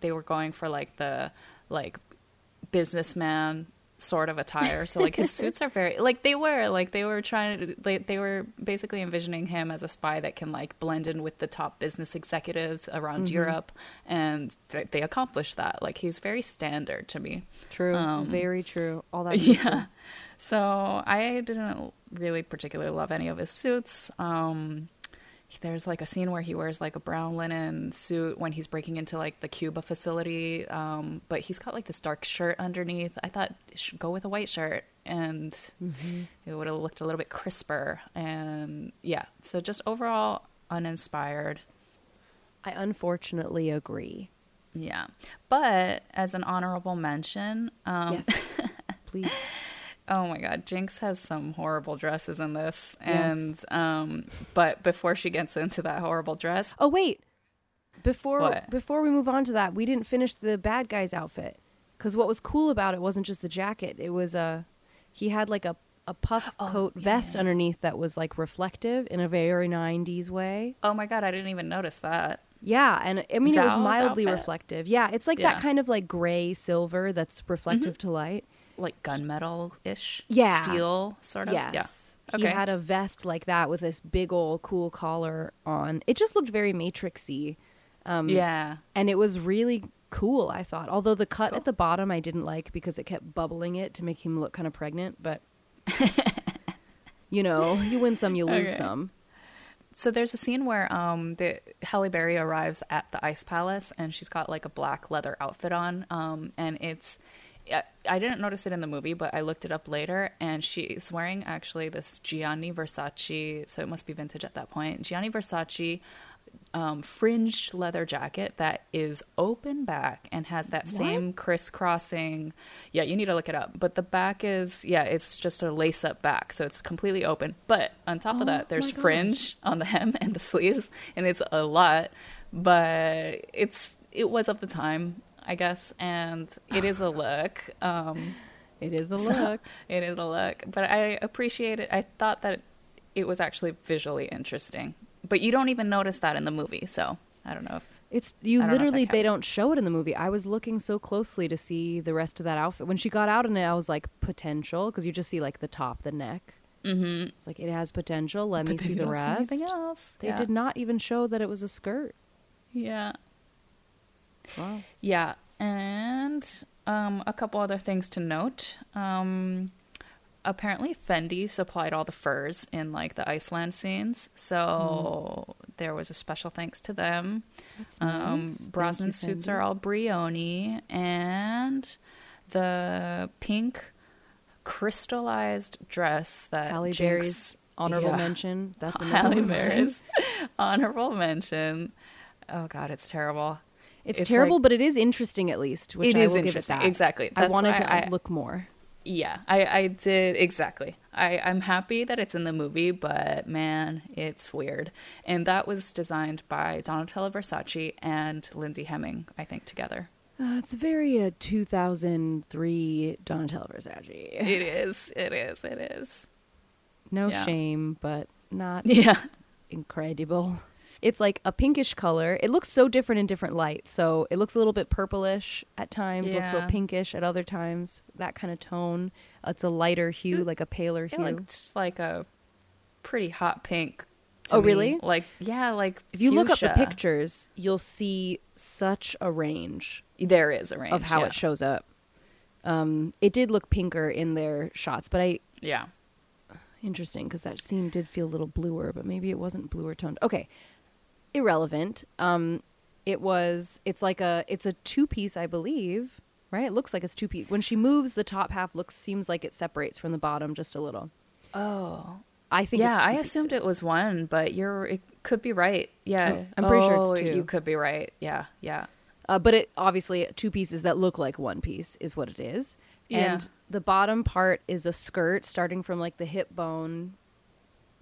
they were going for like the like businessman sort of attire. So like his suits are very they were basically envisioning him as a spy that can like blend in with the top business executives around mm-hmm. Europe, and they accomplished that. Like he's very standard to me. True. Very true. All that. Yeah. True. So I didn't really particularly love any of his suits. There's like a scene where he wears like a brown linen suit when he's breaking into like the Cuba facility, but he's got like this dark shirt underneath. I thought it should go with a white shirt, and mm-hmm. it would have looked a little bit crisper. And yeah, so just overall uninspired. I unfortunately agree. Yeah, but as an honorable mention, yes, please. Oh my God, Jinx has some horrible dresses in this. Yes. And but before she gets into that horrible dress. Oh wait. Before we move on to that, we didn't finish the bad guy's outfit. Cuz what was cool about it wasn't just the jacket. It was he had like a puff coat vest underneath that was like reflective in a very 90s way. Oh my God, I didn't even notice that. Yeah, and I mean Zhao's it was mildly outfit. Reflective. Yeah, it's like that kind of like gray silver that's reflective mm-hmm. to light. Like gunmetal-ish? Yeah. Steel, sort of? Yes. Yeah. Okay. He had a vest like that with this big old cool collar on. It just looked very Matrixy. Yeah. And it was really cool, I thought. Although the cut at the bottom I didn't like because it kept bubbling it to make him look kind of pregnant. But, you know, you win some, you lose some. So there's a scene where Halle Berry arrives at the Ice Palace, and she's got like a black leather outfit on. And it's... I didn't notice it in the movie, but I looked it up later, and she's wearing actually this Gianni Versace, so it must be vintage at that point, Gianni Versace fringed leather jacket that is open back and has that same crisscrossing. Yeah, you need to look it up. But the back is, it's just a lace-up back, so it's completely open. But on top of that, there's fringe on the hem and the sleeves, and it's a lot, but it was of the time, I guess, and it is a look. It is a look. But I appreciate it. I thought that it was actually visually interesting. But you don't even notice that in the movie, so I don't know if they don't show it in the movie. I was looking so closely to see the rest of that outfit. When she got out in it, I was like, potential, because you just see like the top, the neck. Mm-hmm. It's like, it has potential. Let me see the rest. See anything else. They did not even show that it was a skirt. Yeah. Wow. Yeah, and a couple other things to note. Apparently Fendi supplied all the furs in like the Iceland scenes, so there was a special thanks to them. That's nice. Brosnan's suits are all Brioni, and the pink crystallized dress that Halle Berry's honorable mention. That's Halle Berry's honorable mention. Oh God, it's terrible. It's terrible, like, but it is interesting at least, which I will give it that. Exactly. That's I wanted to look more. Yeah, I did. Exactly. I'm happy that it's in the movie, but man, it's weird. And that was designed by Donatella Versace and Lindy Hemming, I think, together. It's very 2003 Donatella Versace. It is. No shame, but not incredible. It's like a pinkish color. It looks so different in different lights. So it looks a little bit purplish at times, looks a little pinkish at other times. That kind of tone. It's a lighter hue, like a paler hue. It looks like a pretty hot pink. Oh, really? Like if you look up the pictures, you'll see such a range. There is a range of how it shows up. It did look pinker in their shots, but interesting, because that scene did feel a little bluer, but maybe it wasn't bluer toned. Okay. Irrelevant. It's a two-piece, I believe, right? It looks like it's two-piece. When she moves, the top half seems like it separates from the bottom just a little. Oh, I think it's two pieces. I assumed it was one, but it could be right. Yeah, oh, I'm pretty sure it's two. You could be right. Yeah. But it obviously two pieces that look like one piece is what it is. Yeah. And the bottom part is a skirt starting from like the hip bone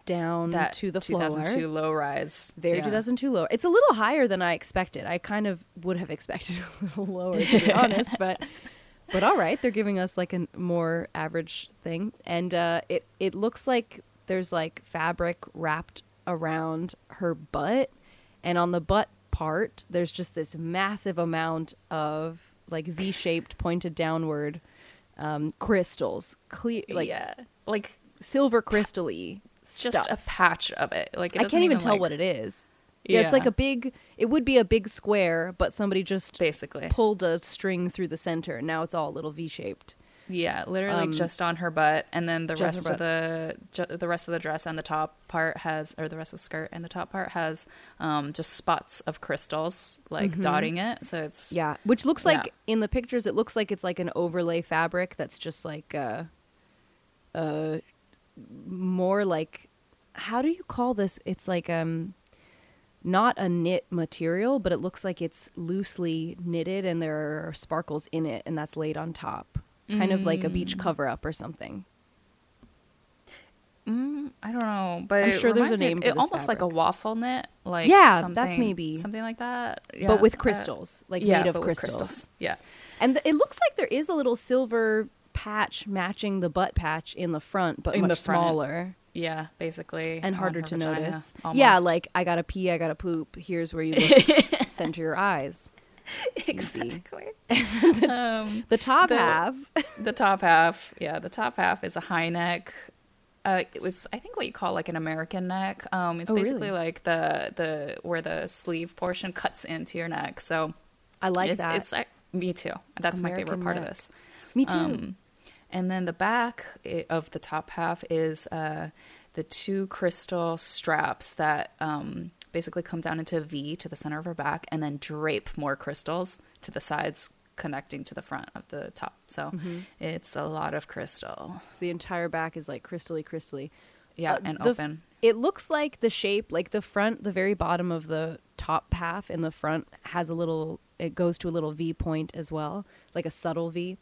down to the floor. 2002 low rise. Very 2002 low. It's a little higher than I expected. I kind of would have expected a little lower, to be honest, but all right, they're giving us like a more average thing, and it looks like there's like fabric wrapped around her butt, and on the butt part there's just this massive amount of like V-shaped pointed downward crystals, clear, like, yeah, like silver crystal-y stuff. Just a patch of it. Like, it I can't even tell like... what it is. Yeah, it's like a big, it would be a big square, but somebody just basically pulled a string through the center, and now it's all a little V-shaped. Yeah, literally just on her butt, and then the rest of the rest of the dress and the top part has, or the rest of the skirt and the top part has just spots of crystals like dotting it. So it's which looks like in the pictures it looks like it's like an overlay fabric that's just like more like, how do you call this? It's like not a knit material, but it looks like it's loosely knitted and there are sparkles in it, and that's laid on top. Kind of like a beach cover-up or something. I don't know, but I'm sure there's a name for this almost fabric. Like a waffle knit, like something, that's maybe something like that, but with crystals, like made of crystals. Yeah, and it looks like there is a little silver patch matching the butt patch in the front, but in much smaller. Yeah, basically, and harder to notice. Yeah, like I gotta pee, I gotta poop. Here's where you look, center your eyes. Exactly. The top half is a high neck. It's I think what you call like an American neck. It's basically like the where the sleeve portion cuts into your neck. So I like that. It's like me too. That's American my favorite part of this. Me too. And then the back of the top half is the two crystal straps that. Basically come down into a V to the center of her back and then drape more crystals to the sides connecting to the front of the top. So it's a lot of crystal. So the entire back is like crystally. Yeah, and open. It looks like the shape, like the front, the very bottom of the top half in the front has a little, it goes to a little V point as well, like a subtle V.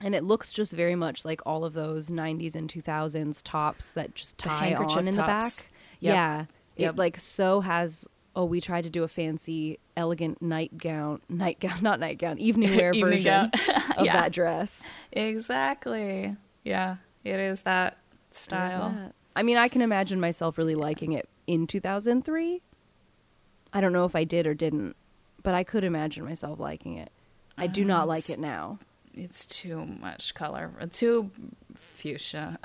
And it looks just very much like all of those 90s and 2000s tops that just tie on in the back. Yep. Yeah. It like so has, we tried to do a fancy, elegant evening wear evening version of that dress. Exactly. Yeah, it is that style. I mean, I can imagine myself really liking it in 2003. I don't know if I did or didn't, but I could imagine myself liking it. I do not like it now. It's too much color. Too fuchsia.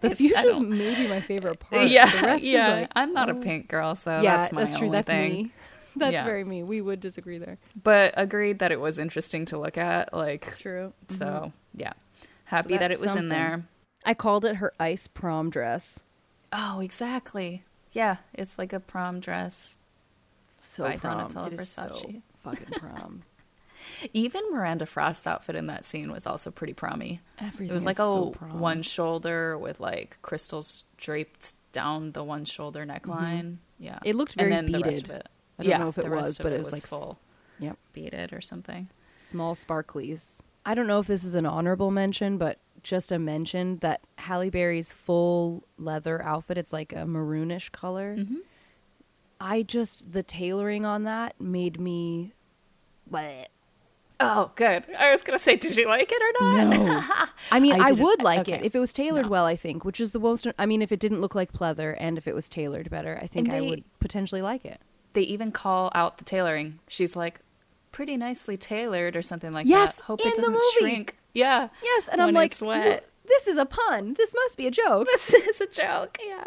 The fuchsia's maybe my favorite part. Yeah, the rest is like, I'm not a pink girl, so that's my only that's thing. Me. That's very me. We would disagree there. But agreed that it was interesting to look at. Like true. So, yeah. Happy that it was in there. I called it her ice prom dress. Oh, exactly. Yeah, it's like a prom dress. So by Donatella Versace. So fucking prom. Even Miranda Frost's outfit in that scene was also pretty prommy. Everything. It was like one shoulder with like crystals draped down the one shoulder neckline. Yeah, it looked very beaded. The rest of it, I don't know if it was, but it was like full, beaded or something. Small sparklies. I don't know if this is an honorable mention, but just a mention that Halle Berry's full leather outfit. It's like a maroonish color. I just the tailoring on that made me. Bleh. Oh, good. I was going to say, did you like it or not? No. I mean, I would like it if it was tailored well, I think, which is the most... I mean, if it didn't look like pleather and if it was tailored better, I think I would potentially like it. They even call out the tailoring. She's like, pretty nicely tailored or something like that. Hope it doesn't shrink. Yeah. Yes, and I'm like, this is a pun. This must be a joke. This is a joke, yeah.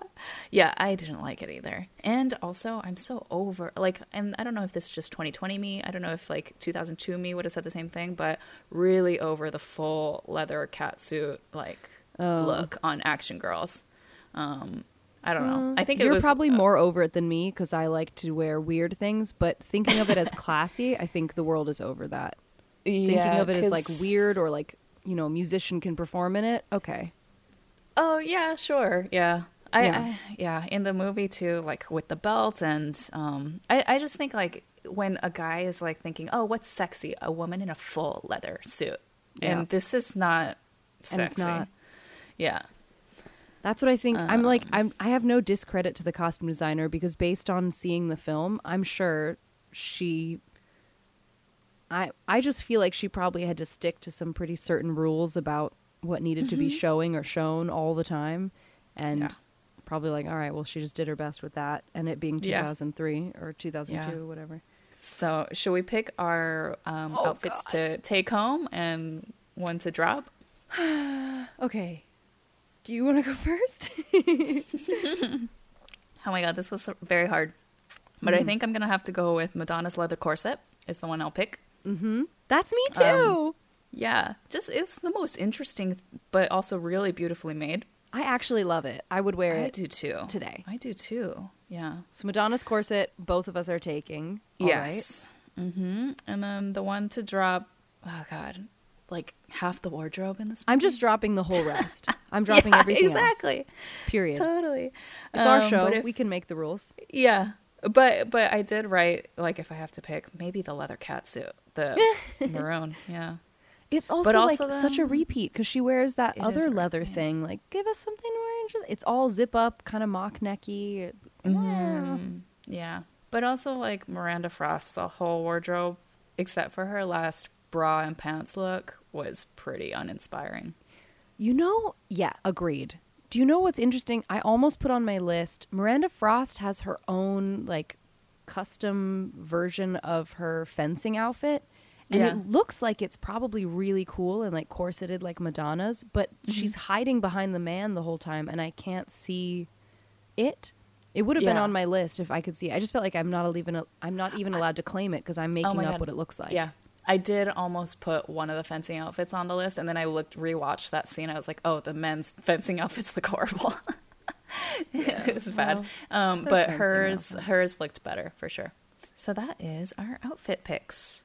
Yeah, I didn't like it either. And also, I'm so over, like, and I don't know if this is just 2020 me. I don't know if, like, 2002 me would have said the same thing, but really over the full leather catsuit, like, look on Action Girls. I don't know. I think it was... You're probably more over it than me because I like to wear weird things, but thinking of it as classy, I think the world is over that. Yeah, thinking of it as, like, weird or, like, you know, a musician can perform in it. Okay. Oh yeah, sure. Yeah. I in the movie too, like with the belt and, I just think like when a guy is like thinking, oh, what's sexy? A woman in a full leather suit. Yeah. And this is not sexy. And it's not. Yeah. That's what I think. I'm like, I have no discredit to the costume designer because based on seeing the film, I'm sure I just feel like she probably had to stick to some pretty certain rules about what needed to be showing or shown all the time. And probably like, all right, well, she just did her best with that. And it being 2003 or 2002 or whatever. So should we pick our outfits to take home and one to drop? Okay. Do you want to go first? Oh my God, this was very hard. But I think I'm going to have to go with Madonna's Leather Corset is the one I'll pick. Mm-hmm. That's me too. Yeah. Just, it's the most interesting, but also really beautifully made. I actually love it. I would wear it. I do too. Today. I do too. Yeah. So Madonna's corset, both of us are taking. All yes. Right. Mm-hmm. And then the one to drop, oh God, like half the wardrobe in this. I'm just dropping the whole rest. I'm dropping everything exactly. Else. Period. Totally. It's our show. We can make the rules. Yeah. But I did write, like, if I have to pick, maybe the leather catsuit, the maroon. Yeah. It's also like such a repeat because she wears that other leather thing. Like, give us something more interesting. It's all zip up, kind of mock necky. Mm-hmm. Yeah. But also like Miranda Frost's whole wardrobe, except for her last bra and pants look, was pretty uninspiring. You know? Yeah, agreed. Do you know what's interesting? I almost put on my list, Miranda Frost has her own like custom version of her fencing outfit. And it looks like it's probably really cool and like corseted like Madonna's, but she's hiding behind the man the whole time and I can't see it. It would have been on my list if I could see it. I just felt like I'm not even allowed to claim it because I'm making up what it looks like. Yeah. I did almost put one of the fencing outfits on the list and then I rewatched that scene. I was like, oh, the men's fencing outfits look horrible. It was bad. But hers looked better for sure. So that is our outfit picks.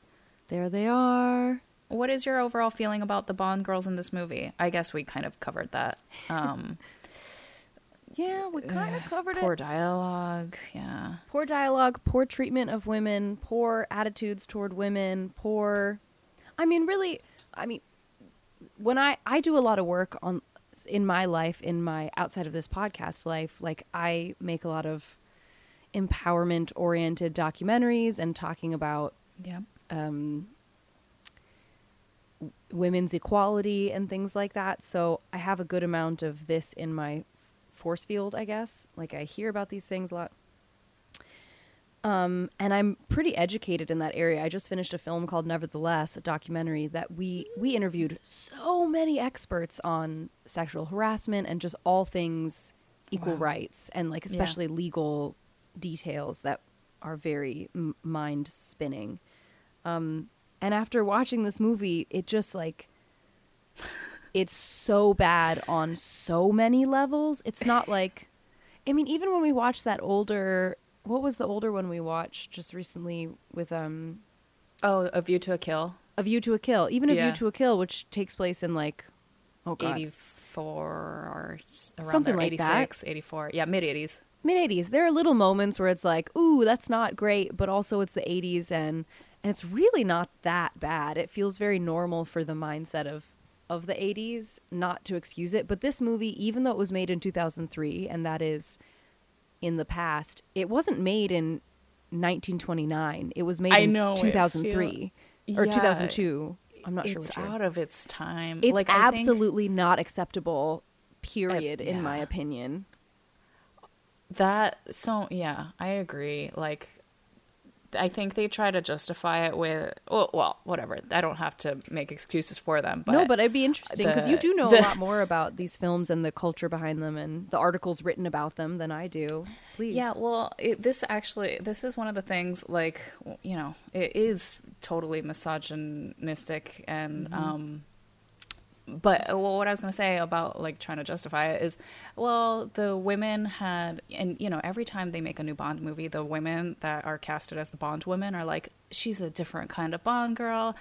There they are. What is your overall feeling about the Bond girls in this movie? I guess we kind of covered that. Yeah, we kind of covered it. Poor dialogue. Yeah. Poor dialogue, poor treatment of women, poor attitudes toward women, poor... I mean, when I do a lot of work in my life, in my outside of this podcast life, like I make a lot of empowerment-oriented documentaries and talking about... Yeah. Women's equality and things like that. So I have a good amount of this in my force field, I guess. Like I hear about these things a lot. And I'm pretty educated in that area. I just finished a film called Nevertheless, a documentary that we interviewed so many experts on sexual harassment and just all things equal rights and like especially legal details that are very mind spinning. And after watching this movie, it just like, it's so bad on so many levels. It's not like, I mean, even when we watched that older, what was the older one we watched just recently with, A View to a Kill. A View to a Kill. Even A View to a Kill, which takes place in like, 84 or around something there, like 86, that. 84. Yeah, mid-80s. Mid-80s. There are little moments where it's like, ooh, that's not great, but also it's the 80s and it's really not that bad. It feels very normal for the mindset of the 80s, not to excuse it. But this movie, even though it was made in 2003, and that is in the past, it wasn't made in 1929. It was made in 2003 or 2002. I'm not sure which year. It's out of its time. It's like, absolutely not acceptable, period, in my opinion. I agree. Like... I think they try to justify it with, well, whatever. I don't have to make excuses for them. But no, but it'd be interesting because you do know a lot more about these films and the culture behind them and the articles written about them than I do. Please. Yeah, well, this is one of the things, like, you know, it is totally misogynistic and, what I was going to say about like trying to justify it is, well, the women had, and you know, every time they make a new Bond movie, the women that are casted as the Bond women are like, she's a different kind of Bond girl.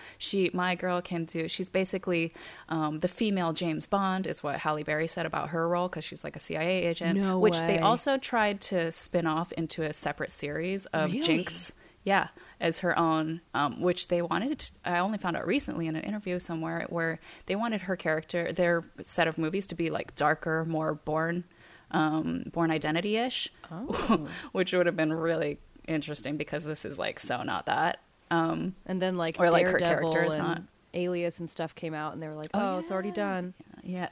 My girl can do, she's basically the female James Bond is what Halle Berry said about her role because she's like a CIA agent, they also tried to spin off into a separate series of Jinx. Yeah, as her own, which they wanted. I only found out recently in an interview somewhere where they wanted her character, their set of movies to be like darker, more Born Identity-ish, which would have been really interesting because this is like so not that. And then like or Daredevil like her character is not Alias and stuff came out and they were like, it's already done. Yeah.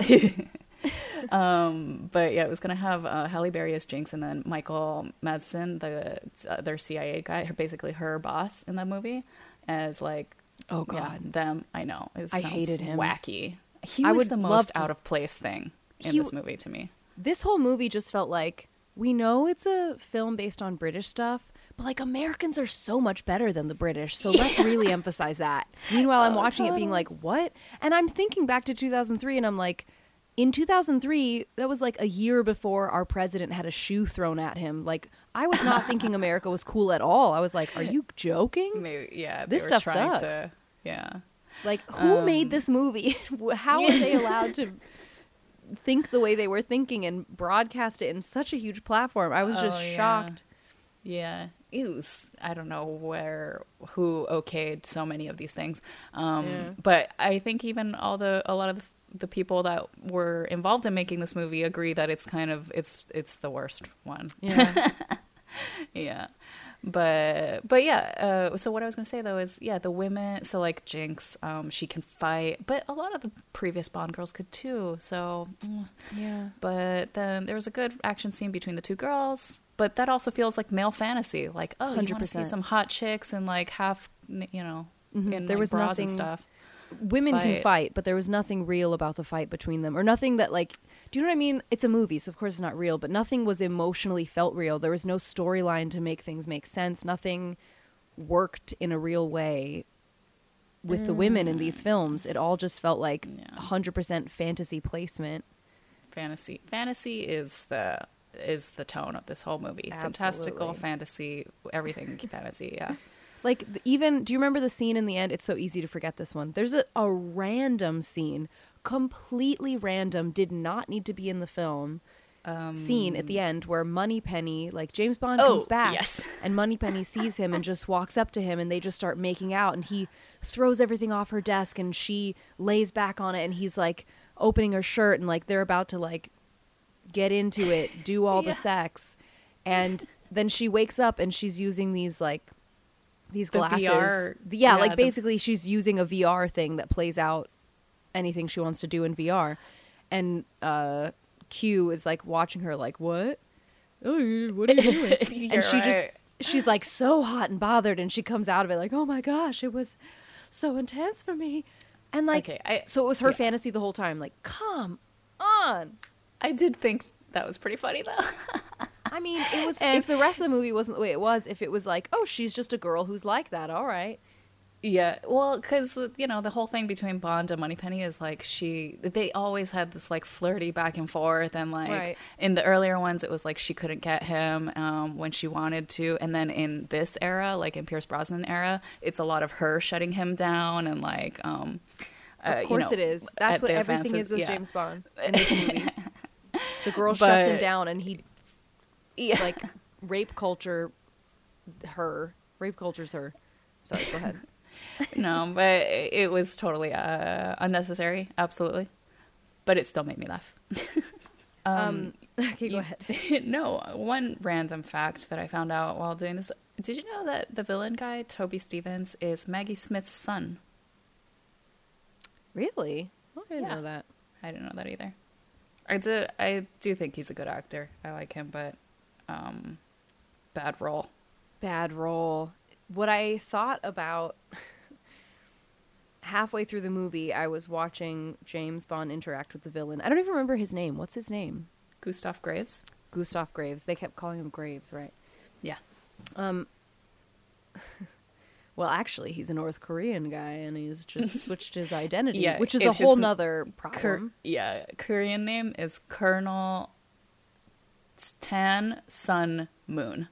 But yeah, it was gonna have Halle Berry as Jinx and then Michael Madsen, their CIA guy, basically her boss in that movie, as like them. I know. I hated him. Wacky. I was the most out of place thing in this movie to me. This whole movie just felt like, we know it's a film based on British stuff, but like Americans are so much better than the British, so let's really emphasize that. Meanwhile, I'm watching it being like, what? And I'm thinking back to 2003 and I'm like, in 2003, that was like a year before our president had a shoe thrown at him. Like, I was not thinking America was cool at all. I was like, are you joking? Maybe, yeah. This stuff sucks. Yeah. Like, who made this movie? How are they allowed to think the way they were thinking and broadcast it in such a huge platform? I was just shocked. Yeah. It was, I don't know who okayed so many of these things. But I think even a lot of the people that were involved in making this movie agree that it's kind of it's the worst one. Yeah. Yeah. But yeah, so what I was going to say though is, yeah, the women, so like Jinx, she can fight, but a lot of the previous Bond girls could too. So yeah. But then there was a good action scene between the two girls, but that also feels like male fantasy, like 100%. You want to see some hot chicks and like half, you know, in there like was bras nothing... and stuff. Women can fight, but there was nothing real about the fight between them, or nothing that, like, do you know what I mean? It's a movie, so of course it's not real, but nothing was emotionally felt real. There was no storyline to make things make sense. Nothing worked in a real way with the women in these films. It all just felt like 100% fantasy placement. Fantasy is the tone of this whole movie. Absolutely. Fantastical fantasy, everything fantasy, yeah. Like, even, do you remember the scene in the end? It's so easy to forget this one. There's a random scene, completely random, did not need to be in the film, scene at the end where Moneypenny, like, James Bond comes back, yes. And Moneypenny sees him and just walks up to him, and they just start making out, and he throws everything off her desk, and she lays back on it, and he's, like, opening her shirt, and, like, they're about to, like, get into it, do all the sex. And then she wakes up, and she's using these, like, these glasses. The VR, basically she's using a VR thing that plays out anything she wants to do in VR. And Q is like watching her like, what? Oh, what are you doing? And she's like so hot and bothered, and she comes out of it like, oh my gosh, it was so intense for me. And like, so it was her fantasy the whole time. Like, come on. I did think that was pretty funny though. I mean, it was, if the rest of the movie wasn't the way it was, if it was like, oh, she's just a girl who's like that, all right. Yeah, well, because, you know, the whole thing between Bond and Moneypenny is like they always had this like flirty back and forth, and like in the earlier ones it was like she couldn't get him when she wanted to, and then in this era, like in Pierce Brosnan era, it's a lot of her shutting him down and like, of course it is. That's what everything is with James Bond in this movie. The girl shuts him down, and he. Yeah. Like rape culture's her. Sorry, go ahead. No, but it was totally unnecessary, absolutely, but it still made me laugh. Okay, go ahead. No, one random fact that I found out while doing this, did you know that the villain guy Toby Stevens is Maggie Smith's son? Really? I didn't know that. I didn't know that either. I do think he's a good actor. I like him, but bad role. What I thought about halfway through the movie, I was watching James Bond interact with the villain. I don't even remember his name. What's his name? Gustav Graves. They kept calling him Graves, right? Yeah. Well, actually, he's a North Korean guy, and he's just switched his identity, which is a whole nother problem. Korean name is Colonel Tan Sun Moon.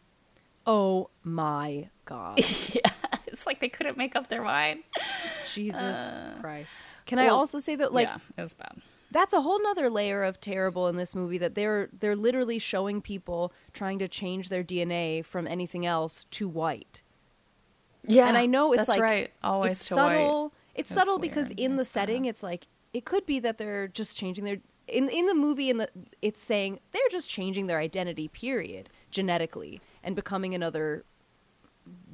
Oh, my God. Yeah, it's like they couldn't make up their mind. Jesus Christ. I also say that, like... Yeah, it was bad. That's a whole nother layer of terrible in this movie, that they're literally showing people trying to change their DNA from anything else to white. Yeah, and I know it's like right. Always it's subtle. White. It's that's subtle because weird. In that's the setting, bad. It's like it could be that they're just changing their in the movie. It's saying they're just changing their identity, period, genetically, and becoming another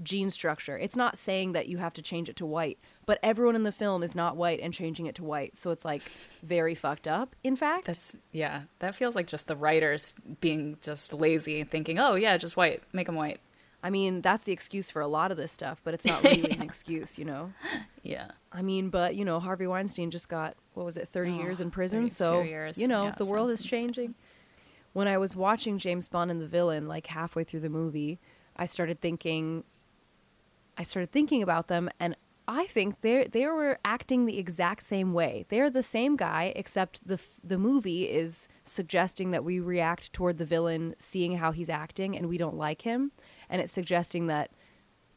gene structure. It's not saying that you have to change it to white, but everyone in the film is not white and changing it to white, so it's like very fucked up. In fact, that feels like just the writers being just lazy and thinking, oh yeah, just white, make them white. I mean, that's the excuse for a lot of this stuff, but it's not really an excuse, you know? Yeah. I mean, but, you know, Harvey Weinstein just got, what was it, 30 years in prison? So, you know, the world is changing. When I was watching James Bond and the Villain, like halfway through the movie, I started thinking about them, and I think they were acting the exact same way. They're the same guy, except the movie is suggesting that we react toward the villain seeing how he's acting and we don't like him. And it's suggesting that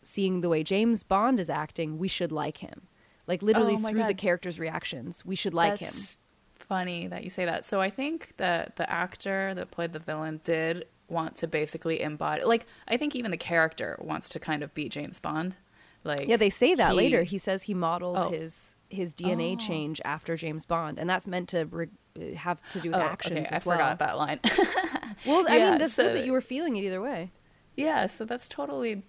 seeing the way James Bond is acting, we should like him. Like literally through the character's reactions, we should like him. Funny that you say that. So I think that the actor that played the villain did want to basically embody, like I think even the character wants to kind of be James Bond. Like, yeah, they say that later. He says he models his DNA change after James Bond, and that's meant to have to do with actions as well. I forgot that line. Well, I mean, that's good that you were feeling it either way. Yeah, so that's totally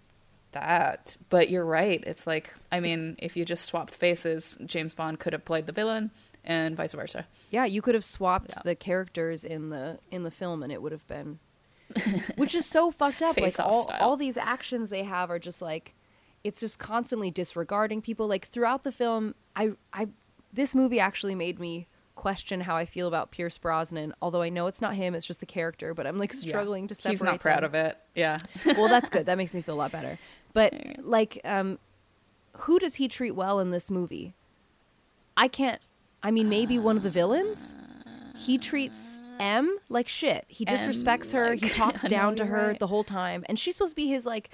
that. But you're right. It's like, I mean, if you just swapped faces, James Bond could have played the villain and vice versa. Yeah, you could have swapped the characters in the film, and it would have been, which is so fucked up. Like all these actions they have are just like. It's just constantly disregarding people. Like throughout the film, this movie actually made me question how I feel about Pierce Brosnan. Although I know it's not him, it's just the character. But I'm like struggling to separate. He's not proud of it. Yeah. Well, that's good. That makes me feel a lot better. But like, who does he treat well in this movie? Maybe one of the villains. He treats M like shit. He disrespects her. Like, he talks down to her the whole time, and she's supposed to be his like.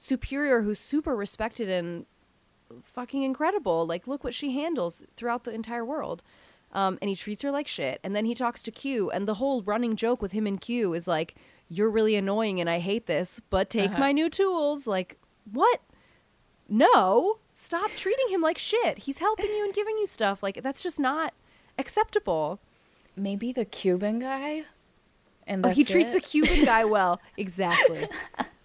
Superior who's super respected and fucking incredible, like look what she handles throughout the entire world, and he treats her like shit. And then he talks to Q, and the whole running joke with him and Q is like, you're really annoying and I hate this, but take my new tools. Like, what? No, stop treating him like shit. He's helping you and giving you stuff. Like, that's just not acceptable. Maybe the Cuban guy, and he treats the Cuban guy well. Exactly.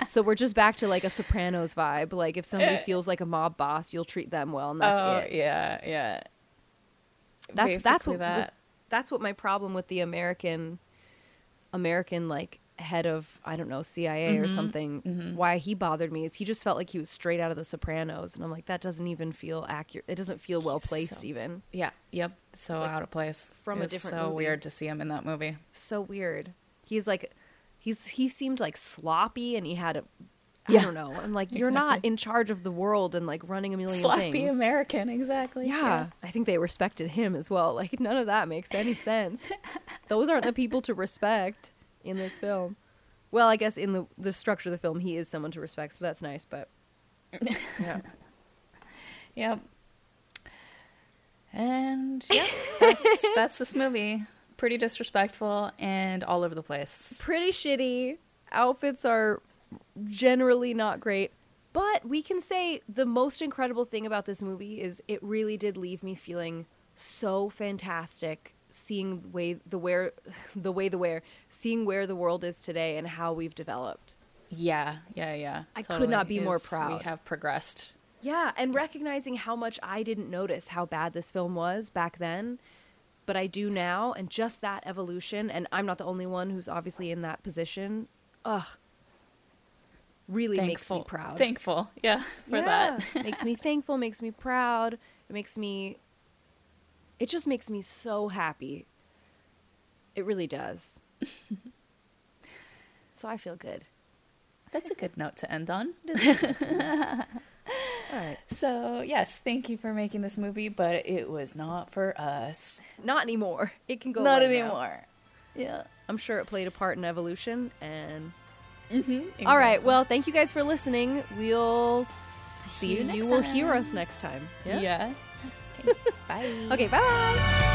So we're just back to like a Sopranos vibe. Like if somebody feels like a mob boss, you'll treat them well, and that's it. Yeah. That's what my problem with the American like head of, I don't know, CIA or something. Mm-hmm. Why he bothered me is he just felt like he was straight out of the Sopranos, and I'm like, that doesn't even feel accurate. It doesn't feel well placed even. Yeah. Yep. So like, out of place. From a different movie. So weird to see him in that movie. So weird. He's like. He seemed like sloppy, and he had a, I don't know. I'm like, you're not in charge of the world and like running a million things. Sloppy American, exactly. Yeah. I think they respected him as well. Like none of that makes any sense. Those aren't the people to respect in this film. Well, I guess in the structure of the film, he is someone to respect, so that's nice, but yeah. Yep. And yeah, that's this movie. Pretty disrespectful and all over the place. Pretty shitty. Outfits are generally not great. But we can say the most incredible thing about this movie is it really did leave me feeling so fantastic seeing seeing where the world is today and how we've developed. Yeah. I totally could not be more proud. We have progressed. Yeah, and recognizing how much I didn't notice how bad this film was back then. But I do now, and just that evolution, and I'm not the only one who's obviously in that position, really makes me proud. Thankful, that. Makes me thankful, makes me proud, it just makes me so happy. It really does. So I feel good. That's a good note to end on. All right. So, yes, thank you for making this movie, but it was not for us. Not anymore. It can go away. Not anymore. Now. Yeah. I'm sure it played a part in evolution. And exactly. All right. Well, thank you guys for listening. We'll see you next time. You will hear us next time. Yeah. Okay. Bye. Okay, bye.